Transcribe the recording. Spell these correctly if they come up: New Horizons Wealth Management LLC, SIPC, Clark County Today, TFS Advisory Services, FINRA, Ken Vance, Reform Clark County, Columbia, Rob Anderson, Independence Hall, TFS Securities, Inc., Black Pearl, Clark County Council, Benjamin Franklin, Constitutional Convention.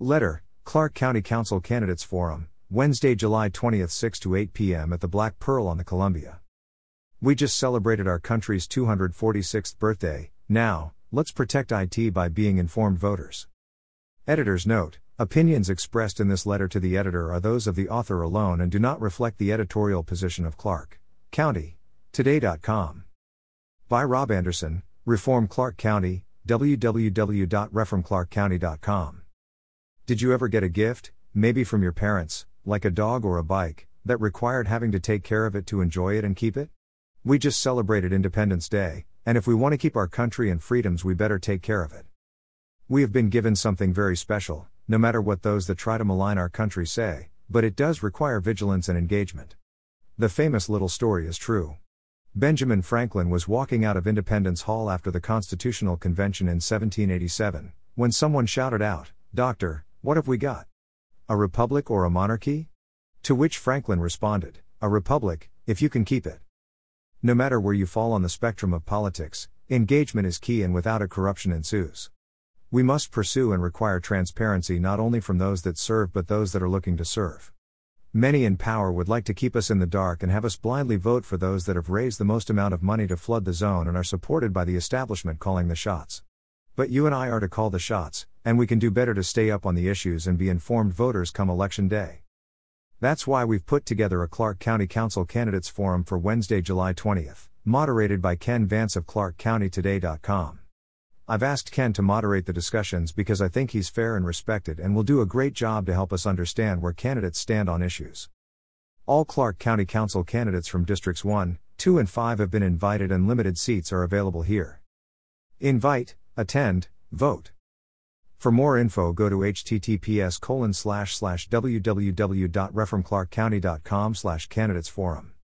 Letter, Clark County Council Candidates Forum, Wednesday, July 20th, 6 to 8 p.m. at the Black Pearl on the Columbia. We just celebrated our country's 246th birthday. Now, let's protect it by being informed voters. Editor's note: opinions expressed in this letter to the editor are those of the author alone and do not reflect the editorial position of Clark County Today.com. By Rob Anderson, Reform Clark County, www.reformclarkcounty.com. Did you ever get a gift, maybe from your parents, like a dog or a bike, that required having to take care of it to enjoy it and keep it? We just celebrated Independence Day, and if we want to keep our country and freedoms, we better take care of it. We have been given something very special, no matter what those that try to malign our country say, but it does require vigilance and engagement. The famous little story is true. Benjamin Franklin was walking out of Independence Hall after the Constitutional Convention in 1787, when someone shouted out, "Doctor, what have we got? A republic or a monarchy?" To which Franklin responded, "A republic, if you can keep it." No matter where you fall on the spectrum of politics, engagement is key, and without it, corruption ensues. We must pursue and require transparency not only from those that serve but those that are looking to serve. Many in power would like to keep us in the dark and have us blindly vote for those that have raised the most amount of money to flood the zone and are supported by the establishment calling the shots. But you and I are to call the shots, and we can do better to stay up on the issues and be informed voters come Election Day. That's why we've put together a Clark County Council Candidates Forum for Wednesday, July 20th, moderated by Ken Vance of ClarkCountyToday.com. I've asked Ken to moderate the discussions because I think he's fair and respected and will do a great job to help us understand where candidates stand on issues. All Clark County Council candidates from Districts 1, 2 and 5 have been invited, and limited seats are available here. Invite, attend, vote. For more info, go to https://www.reformclarkcounty.com/candidatesforum.